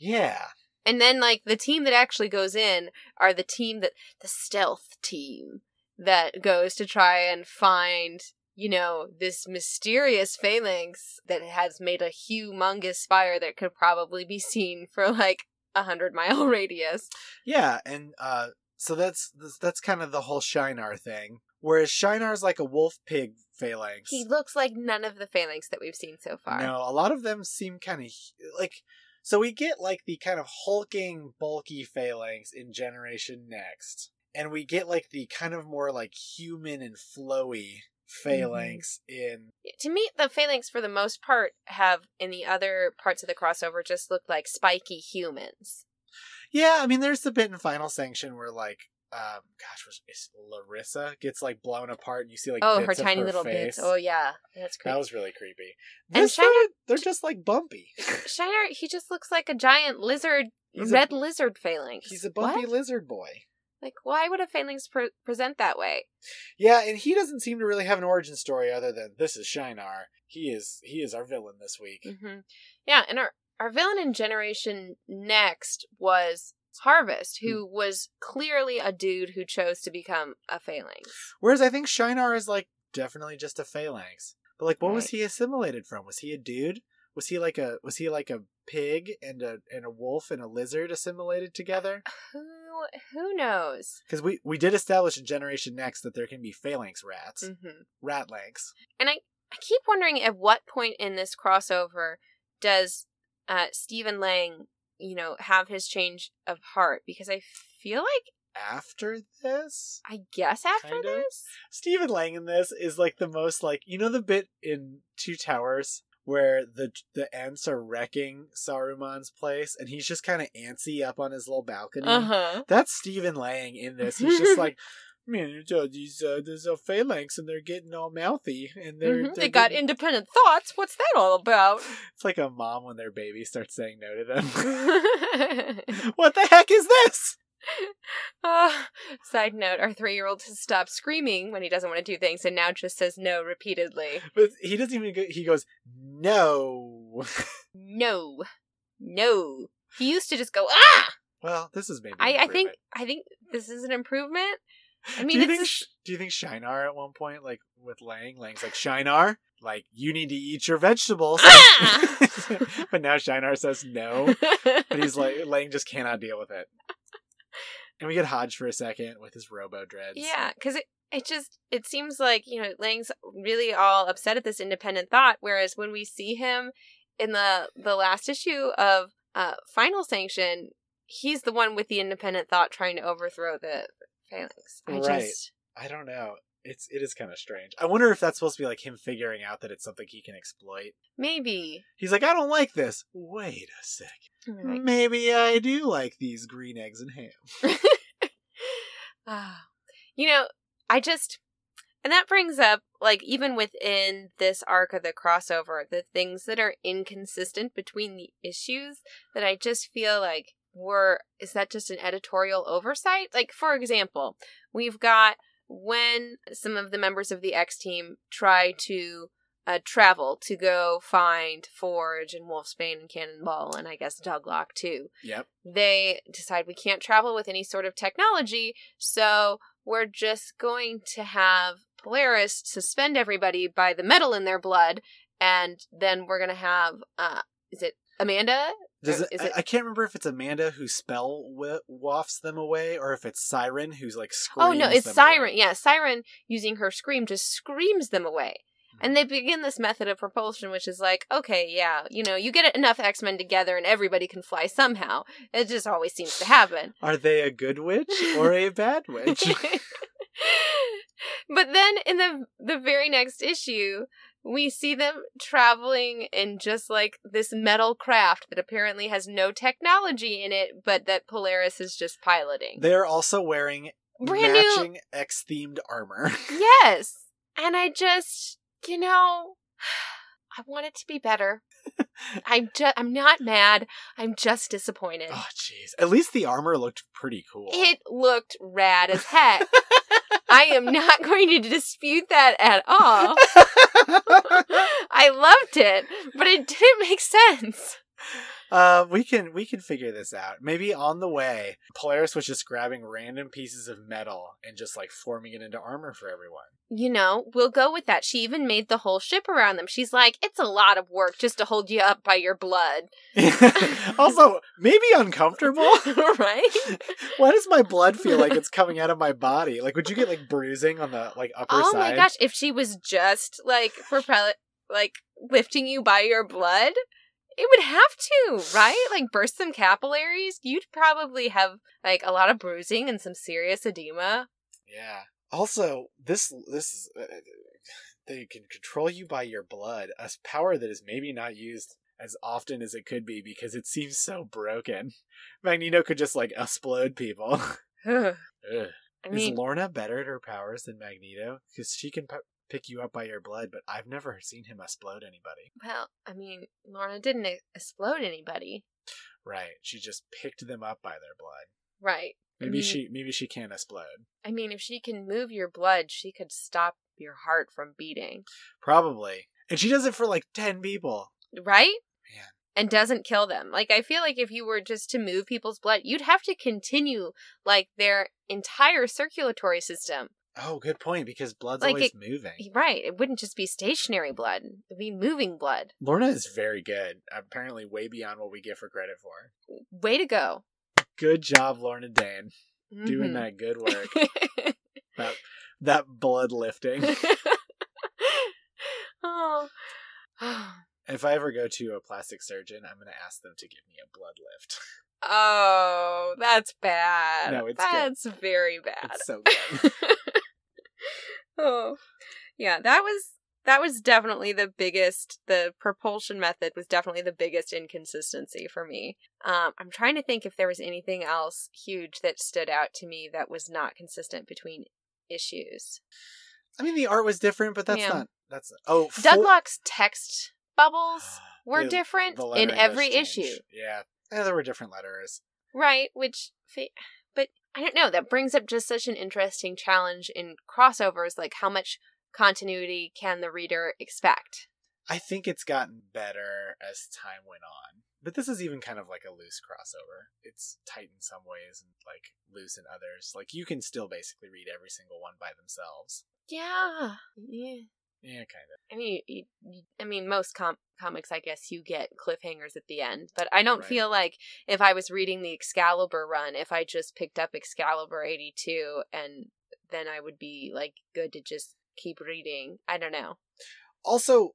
Yeah. And then like the team that actually goes in are the team that the stealth team. That goes to try and find, you know, this mysterious phalanx that has made a humongous spire that could probably be seen for like a hundred mile radius. Yeah, and uh, so that's that's kind of the whole Shinar thing. Whereas Shinar's like a wolf pig phalanx. He looks like none of the phalanx that we've seen so far. No, a lot of them seem kind of like. So we get like the kind of hulking, bulky phalanx in Generation Next. And we get, like, the kind of more, like, human and flowy Phalanx in. To me, the Phalanx, for the most part, have, in the other parts of the crossover, just looked like spiky humans. Yeah, I mean, there's the bit in Final Sanction where, like, um, gosh, was Larissa gets, like, blown apart, and you see, like, oh, bits her tiny of her little face. Bits. Oh, yeah. That's creepy. That was really creepy. This and Shinar, side, they're just, like, bumpy. Shinar, he just looks like a giant lizard, he's red a, lizard Phalanx. He's a bumpy what? lizard boy. Like, why would a Phalanx pre- present that way? Yeah, and he doesn't seem to really have an origin story other than this is Shinar. He is he is our villain this week. Mm-hmm. Yeah, and our, our villain in Generation Next was Harvest, who mm. was clearly a dude who chose to become a Phalanx. Whereas I think Shinar is, like, definitely just a Phalanx. But, like, what right. was he assimilated from? Was he a dude? Was he like a was he like a pig and a and a wolf and a lizard assimilated together? Who who knows? Because we, we did establish in Generation Next that there can be Phalanx rats, mm-hmm. ratlangs. And I, I keep wondering at what point in this crossover does uh, Stephen Lang, you know, have his change of heart? Because I feel like. After this? I guess after kind of. this? Stephen Lang in this is like the most like, you know the bit in Two Towers? Where the the Ents are wrecking Saruman's place, and he's just kind of antsy up on his little balcony. Uh-huh. That's Stephen Lang in this. He's just like, man, these uh, there's a Phalanx, and they're getting all mouthy, and they're, mm-hmm. they're they got getting... independent thoughts. What's that all about? It's like a mom when their baby starts saying no to them. What the heck is this? Uh, side note, our three-year-old has stopped screaming when he doesn't want to do things and now just says no repeatedly. But he doesn't even go, he goes, no. No. No. He used to just go, ah! Well, this is maybe I, I think I think this is an improvement. I mean, do you, it's think, just... do you think Shinar at one point, like, with Lang, Lang's like, Shinar, like, you need to eat your vegetables. Ah! But now Shinar says no. But he's like, Lang just cannot deal with it. And we get Hodge for a second with his robo-dreads. Yeah, because it, it just, it seems like, you know, Lang's really all upset at this independent thought, whereas when we see him in the, the last issue of uh, Final Sanction, he's the one with the independent thought trying to overthrow the Phalanx. I right. Just... I don't know. It's, it is kind of strange. I wonder if that's supposed to be like him figuring out that it's something he can exploit. Maybe. He's like, I don't like this. Wait a second. Right. Maybe I do like these green eggs and ham. Oh. You know, I just, and that brings up, like, even within this arc of the crossover, the things that are inconsistent between the issues that I just feel like were, is that just an editorial oversight? Like, for example, we've got when some of the members of the X team try to uh, travel to go find Forge and Wolfsbane and Cannonball and I guess Douglock too. Yep. They decide we can't travel with any sort of technology, so we're just going to have Polaris suspend everybody by the metal in their blood, and then we're going to have, uh, is it Amanda? Does it, it, I can't remember if it's Amanda who spell w- wafts them away, or if it's Siren who's like screams. Oh no, it's them Siren. Away. Yeah, Siren using her scream just screams them away, mm-hmm. and they begin this method of propulsion, which is like, okay, yeah, you know, you get enough X-Men together, and everybody can fly somehow. It just always seems to happen. Are they a good witch or a bad witch? But then in the the very next issue. We see them traveling in just, like, this metal craft that apparently has no technology in it, but that Polaris is just piloting. They're also wearing brand matching new... X-themed armor. Yes! And I just, you know, I want it to be better. I'm just, I'm not mad. I'm just disappointed. Oh, jeez. At least the armor looked pretty cool. It looked rad as heck. I am not going to dispute that at all. I loved it, but it didn't make sense. Uh, we can we can figure this out. Maybe on the way, Polaris was just grabbing random pieces of metal and just like forming it into armor for everyone. You know, we'll go with that. She even made the whole ship around them. She's like, it's a lot of work just to hold you up by your blood. Also, maybe uncomfortable. Right? Why does my blood feel like it's coming out of my body? Like, would you get, like, bruising on the, like, upper oh side? Oh, my gosh. If she was just, like, propel- like lifting you by your blood, it would have to, right? Like, burst some capillaries. You'd probably have, like, a lot of bruising and some serious edema. Yeah. Also, this this is uh, They can control you by your blood, a power that is maybe not used as often as it could be because it seems so broken. Magneto could just, like, explode people. Ugh. Ugh. I mean, is Lorna better at her powers than Magneto? Because she can p- pick you up by your blood, but I've never seen him explode anybody. Well, I mean, Lorna didn't explode anybody. Right. She just picked them up by their blood. Right. Maybe I mean, she maybe she can't explode. I mean, if she can move your blood, she could stop your heart from beating. Probably. And she does it for like ten people. Right? Man. And doesn't kill them. Like, I feel like if you were just to move people's blood, you'd have to continue, like, their entire circulatory system. Oh, good point, because blood's like always it, moving. Right. It wouldn't just be stationary blood. It would be moving blood. Lorna is very good. Apparently way beyond what we give her credit for. Way to go. Good job, Lorna Dane. Mm-hmm. Doing that good work. that, that blood lifting. Oh. If I ever go to a plastic surgeon, I'm going to ask them to give me a blood lift. Oh, that's bad. No, it's That's good. Very bad. It's so bad. Oh, yeah, that was that was definitely the biggest, the propulsion method was definitely the biggest inconsistency for me. Um, I'm trying to think if there was anything else huge that stood out to me that was not consistent between issues. I mean, the art was different, but that's yeah. not, that's, oh. For- Douglock's text bubbles were the, different the in every change. issue. Yeah. Yeah, there were different letters. Right, which, but I don't know, that brings up just such an interesting challenge in crossovers, like how much continuity can the reader expect? I think it's gotten better as time went on. But this is even kind of like a loose crossover. It's tight in some ways and like loose in others. Like you can still basically read every single one by themselves. Yeah. Yeah. Yeah, kind of. I mean, you, you, I mean, most com- comics, I guess, you get cliffhangers at the end. But I don't right. feel like if I was reading the Excalibur run, if I just picked up Excalibur eighty-two, and then I would be, like, good to just keep reading. I don't know. Also,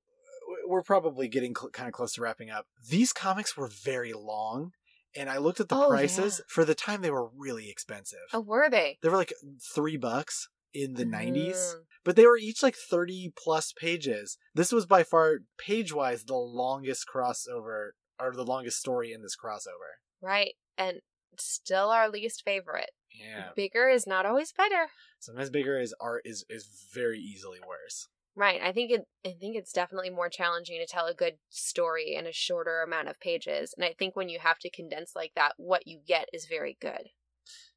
we're probably getting cl- kind of close to wrapping up. These comics were very long. And I looked at the oh, prices. Yeah. For the time, they were really expensive. Oh, were they? They were, like, three bucks. In the nineties, mm. but they were each like thirty plus pages. This was by far page wise the longest crossover or the longest story in this crossover. Right. And still our least favorite. Yeah. Bigger is not always better. Sometimes bigger is art is, is very easily worse. Right. I think it, I think it's definitely more challenging to tell a good story in a shorter amount of pages. And I think when you have to condense like that, what you get is very good.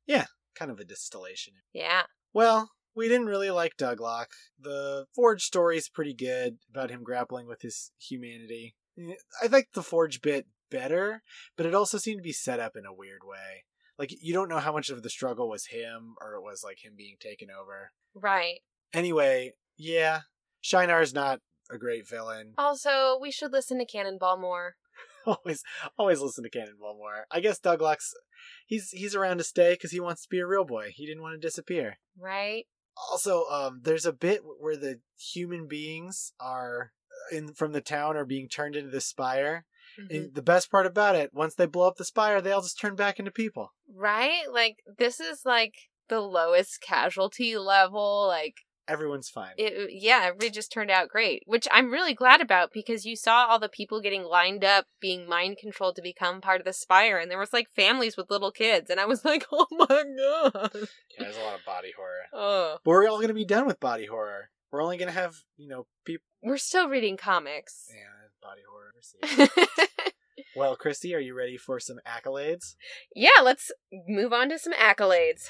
Yeah. Kind of a distillation. Yeah. Well, we didn't really like Douglock. The Forge story's pretty good about him grappling with his humanity. I like the Forge bit better, but it also seemed to be set up in a weird way. Like, you don't know how much of the struggle was him or it was, like, him being taken over. Right. Anyway, yeah, Shinar's not a great villain. Also, we should listen to Cannonball more. always always listen to Cannonball more. I guess Douglock's, he's he's around to stay because he wants to be a real boy. He didn't want to disappear. Right. Also, um, there's a bit where the human beings are in from the town are being turned into the spire. Mm-hmm. And the best part about it, once they blow up the spire, they all just turn back into people. Right? Like, this is like the lowest casualty level. Like, everyone's fine. It, yeah, everybody just turned out great, which I'm really glad about because you saw all the people getting lined up, being mind controlled to become part of the spire, and there was like families with little kids, and I was like, oh my god. Yeah, there's a lot of body horror. Oh. But we're all going to be done with body horror. We're only going to have, you know, people. We're still reading comics. Yeah, body horror. Well, Christy, are you ready for some accolades? Yeah, let's move on to some accolades.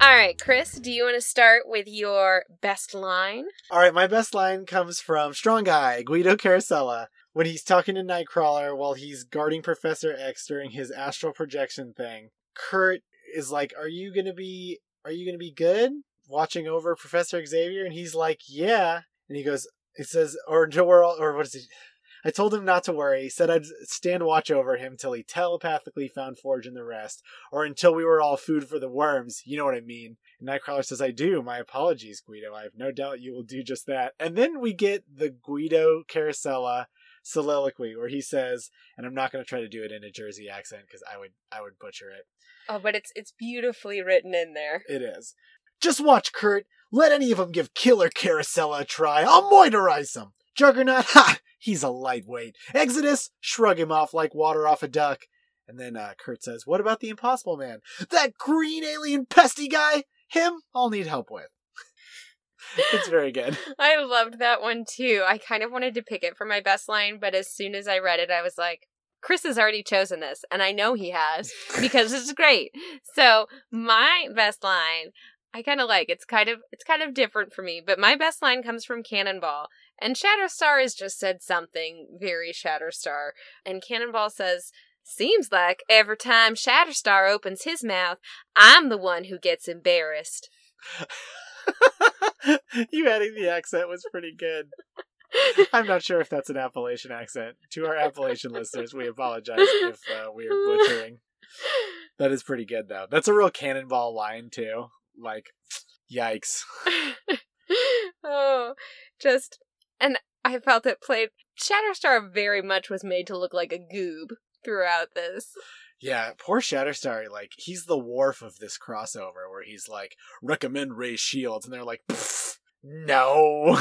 All right, Chris, do you want to start with your best line? All right, my best line comes from Strong Guy, Guido Carosella, when he's talking to Nightcrawler while he's guarding Professor X during his astral projection thing. Kurt is like, "Are you going to be are you going to be good watching over Professor Xavier?" And he's like, "Yeah." And he goes, it says or no, we're all, or what is it? I told him not to worry. He said I'd stand watch over him till he telepathically found Forge and the rest, or until we were all food for the worms. You know what I mean? And Nightcrawler says, "I do. My apologies, Guido. I have no doubt you will do just that." And then we get the Guido Carosella soliloquy where he says, and I'm not going to try to do it in a Jersey accent because I would I would butcher it. Oh, but it's it's beautifully written in there. It is. Just watch, Kurt. Let any of them give Killer Carosella a try. I'll moiderize them. Juggernaut, ha! He's a lightweight. Exodus, shrug him off like water off a duck. And then uh, Kurt says, what about the Impossible Man? That green alien pesty guy? Him, I'll need help with. It's very good. I loved that one, too. I kind of wanted to pick it for my best line, but as soon as I read it, I was like, Chris has already chosen this, and I know he has, because it's great. So my best line, I kind of like. It's kind of it's kind of different for me, but my best line comes from Cannonball. And Shatterstar has just said something very Shatterstar. And Cannonball says, seems like every time Shatterstar opens his mouth, I'm the one who gets embarrassed. You adding the accent was pretty good. I'm not sure if that's an Appalachian accent. To our Appalachian listeners, we apologize if uh, we are butchering. That is pretty good, though. That's a real Cannonball line, too. Like, yikes. Oh, just, and I felt it played. Shatterstar very much was made to look like a goob throughout this. Yeah, poor Shatterstar, like, he's the Worf of this crossover where he's like, recommend raise shields, and they're like, no.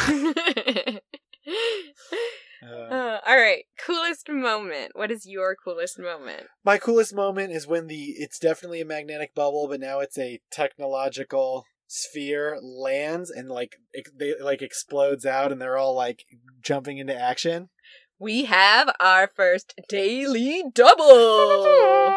uh, uh, all right, coolest moment. What is your coolest moment? My coolest moment is when the, it's definitely a magnetic bubble, but now it's a technological sphere, lands, and like, it, they, like explodes out, and they're all like jumping into action. We have our first daily double.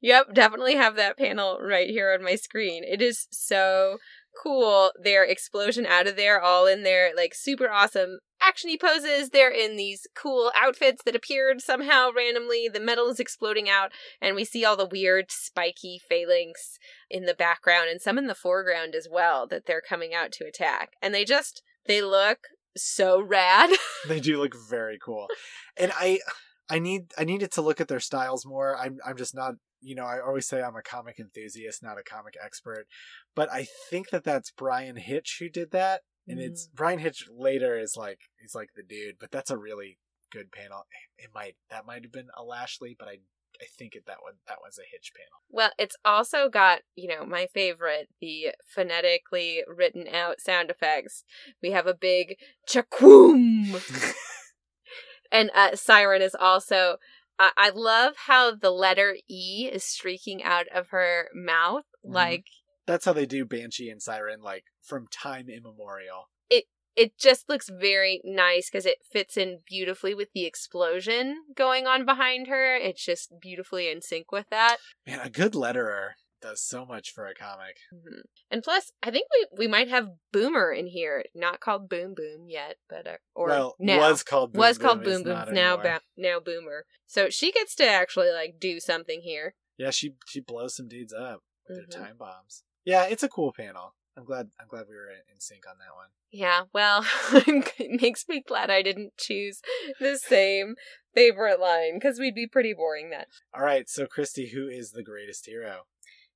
Yep, definitely have that panel right here on my screen. It is so cool. Their explosion out of there, all in their like super awesome actiony poses. They're in these cool outfits that appeared somehow randomly. The metal is exploding out, and we see all the weird spiky phalanx in the background and some in the foreground as well that they're coming out to attack. And they just they look so rad. They do look very cool, and I, I need I needed to look at their styles more. I'm I'm just not, you know. I always say I'm a comic enthusiast, not a comic expert, but I think that that's Brian Hitch who did that, and mm. it's Brian Hitch later is like he's like the dude, but that's a really good panel. It might that might have been a Lashley, but I I think it, that one that was a Hitch panel. Well, it's also got, you know, my favorite, the phonetically written out sound effects. We have a big chakoom. And uh, Siren is also, uh, I love how the letter E is streaking out of her mouth. Mm-hmm. Like, that's how they do Banshee and Siren, like from time immemorial. It it just looks very nice because it fits in beautifully with the explosion going on behind her. It's just beautifully in sync with that. Man, a good letterer does so much for a comic. Mm-hmm. And plus, I think we we might have Boomer in here. Not called Boom Boom yet, but uh, or well, now. was called Boom was Boom called Boom Boom. Now, ba- now Boomer. So she gets to actually like do something here. Yeah, she she blows some dudes up with mm-hmm. her time bombs. Yeah, it's a cool panel. I'm glad. I'm glad we were in sync on that one. Yeah. Well, it makes me glad I didn't choose the same favorite line because we'd be pretty boring then. All right. So, Christy, who is the greatest hero?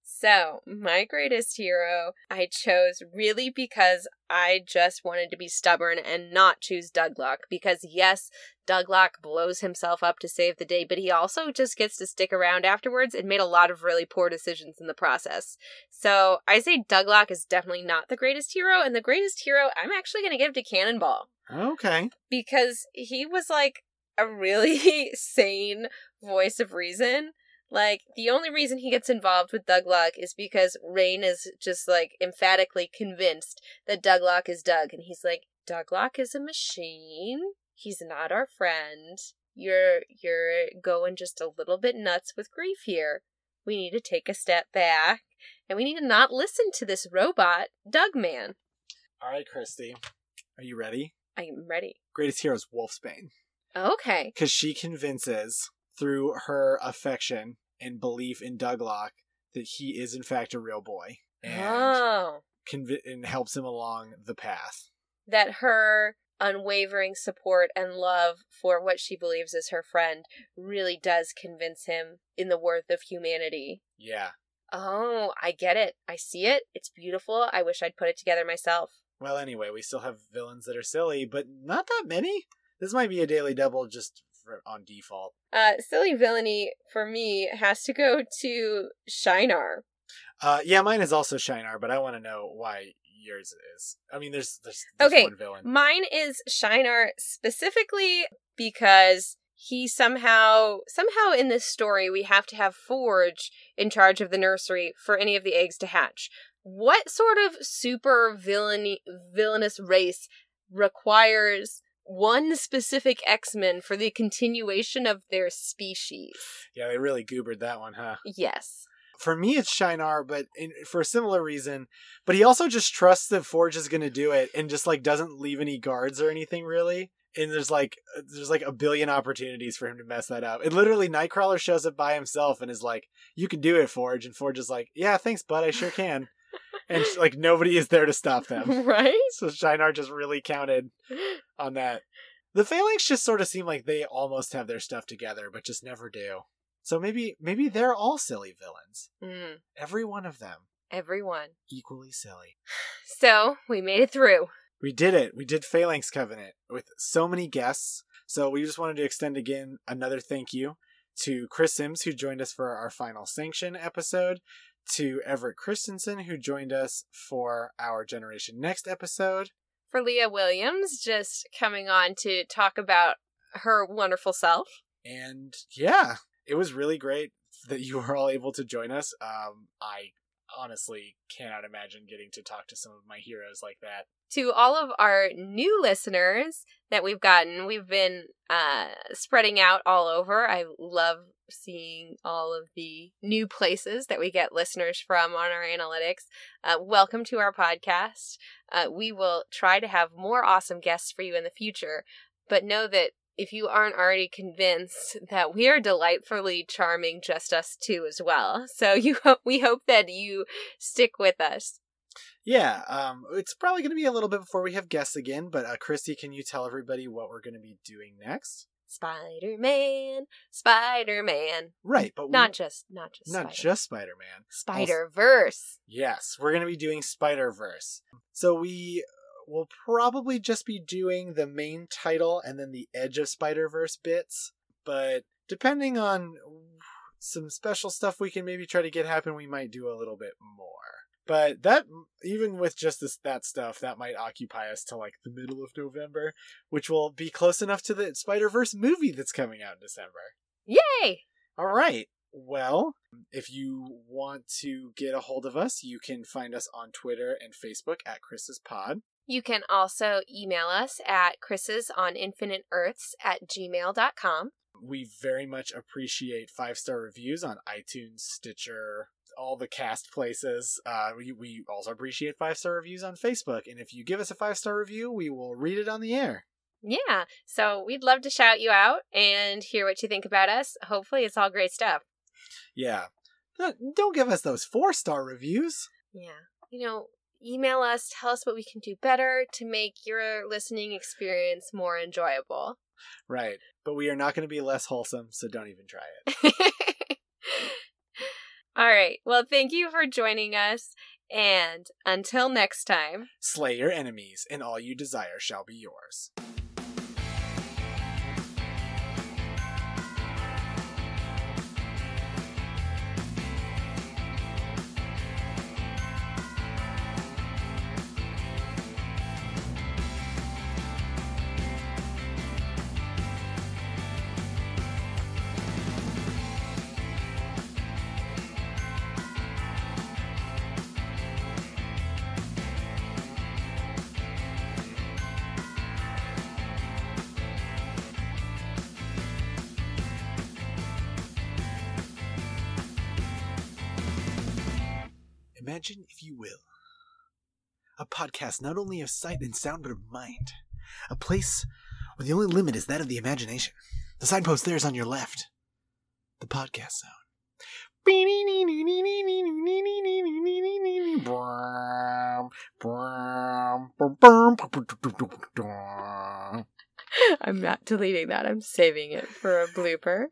So, my greatest hero, I chose really because I just wanted to be stubborn and not choose Douglock. Because, yes, Douglock blows himself up to save the day, but he also just gets to stick around afterwards and made a lot of really poor decisions in the process. So, I say Douglock is definitely not the greatest hero, and the greatest hero I'm actually going to give to Cannonball. Okay. Because he was, like, a really sane voice of reason. Like, the only reason he gets involved with Douglock is because Rain is just, like, emphatically convinced that Douglock is Doug. And he's like, Douglock is a machine. He's not our friend. You're you're going just a little bit nuts with grief here. We need to take a step back. And we need to not listen to this robot, Doug Man. All right, Christy. Are you ready? I am ready. Greatest hero is Wolfsbane. Okay. Because she convinces, through her affection and belief in Douglock, that he is in fact a real boy, and oh. conv- and helps him along the path. That her unwavering support and love for what she believes is her friend really does convince him in the worth of humanity. Yeah. Oh, I get it. I see it. It's beautiful. I wish I'd put it together myself. Well, anyway, we still have villains that are silly, but not that many. This might be a daily double just for, on default. Uh, silly villainy for me has to go to Shinar. Uh, yeah, mine is also Shinar, but I want to know why yours is. I mean, there's, there's, there's okay. one villain. Mine is Shinar specifically because he somehow, somehow in this story, we have to have Forge in charge of the nursery for any of the eggs to hatch. What sort of super villain, villainous race requires one specific X-Men for the continuation of their species? Yeah, they really goobered that one, huh? Yes. For me, it's Shinar, but in, for a similar reason. But he also just trusts that Forge is going to do it and just, like, doesn't leave any guards or anything, really. And there's, like, there's, like, a billion opportunities for him to mess that up. And literally, Nightcrawler shows up by himself and is like, you can do it, Forge. And Forge is like, yeah, thanks, bud. I sure can. And, like, nobody is there to stop them. Right? So Shinar just really counted on that. The Phalanx just sort of seem like they almost have their stuff together, but just never do. So maybe maybe they're all silly villains. Mm. Every one of them. Every one. Equally silly. So, we made it through. We did it. We did Phalanx Covenant with so many guests. So we just wanted to extend again another thank you to Chris Sims, who joined us for our final Sanction episode, to Everett Christensen, who joined us for our Generation Next episode. For Leah Williams, just coming on to talk about her wonderful self. And yeah. It was really great that you were all able to join us. Um, I honestly cannot imagine getting to talk to some of my heroes like that. To all of our new listeners that we've gotten, we've been uh, spreading out all over. I love seeing all of the new places that we get listeners from on our analytics. Uh, welcome to our podcast. Uh, we will try to have more awesome guests for you in the future, but know that if you aren't already convinced that we are delightfully charming, just us two as well. So you ho- we hope that you stick with us. Yeah, um, it's probably going to be a little bit before we have guests again, but uh, Christy, can you tell everybody what we're going to be doing next? Spider-Man, Spider-Man. Right, but we, not just not just not Spider-Man. just Spider-Man. Spider-Verse. Also, yes, we're going to be doing Spider-Verse. So we. We'll probably just be doing the main title and then the Edge of Spider-Verse bits, but depending on some special stuff we can maybe try to get happen, we might do a little bit more. But that, even with just this that stuff, that might occupy us till like the middle of November, which will be close enough to the Spider-Verse movie that's coming out in December. Yay! All right. Well, if you want to get a hold of us, you can find us on Twitter and Facebook at Chris's Pod. You can also email us at Chris's on Infinite Earths at gmail dot com. We very much appreciate five-star reviews on iTunes, Stitcher, all the cast places. Uh, we, we also appreciate five-star reviews on Facebook. And if you give us a five-star review, we will read it on the air. Yeah. So we'd love to shout you out and hear what you think about us. Hopefully it's all great stuff. Yeah. Don't give us those four-star reviews. Yeah. You know, email us, tell us what we can do better to make your listening experience more enjoyable. Right. But we are not going to be less wholesome, so don't even try it. All right. Well, thank you for joining us. And until next time, slay your enemies, and all you desire shall be yours. Imagine, if you will, a podcast not only of sight and sound, but of mind. A place where the only limit is that of the imagination. The signpost there is on your left. The podcast zone. I'm not deleting that. I'm saving it for a blooper.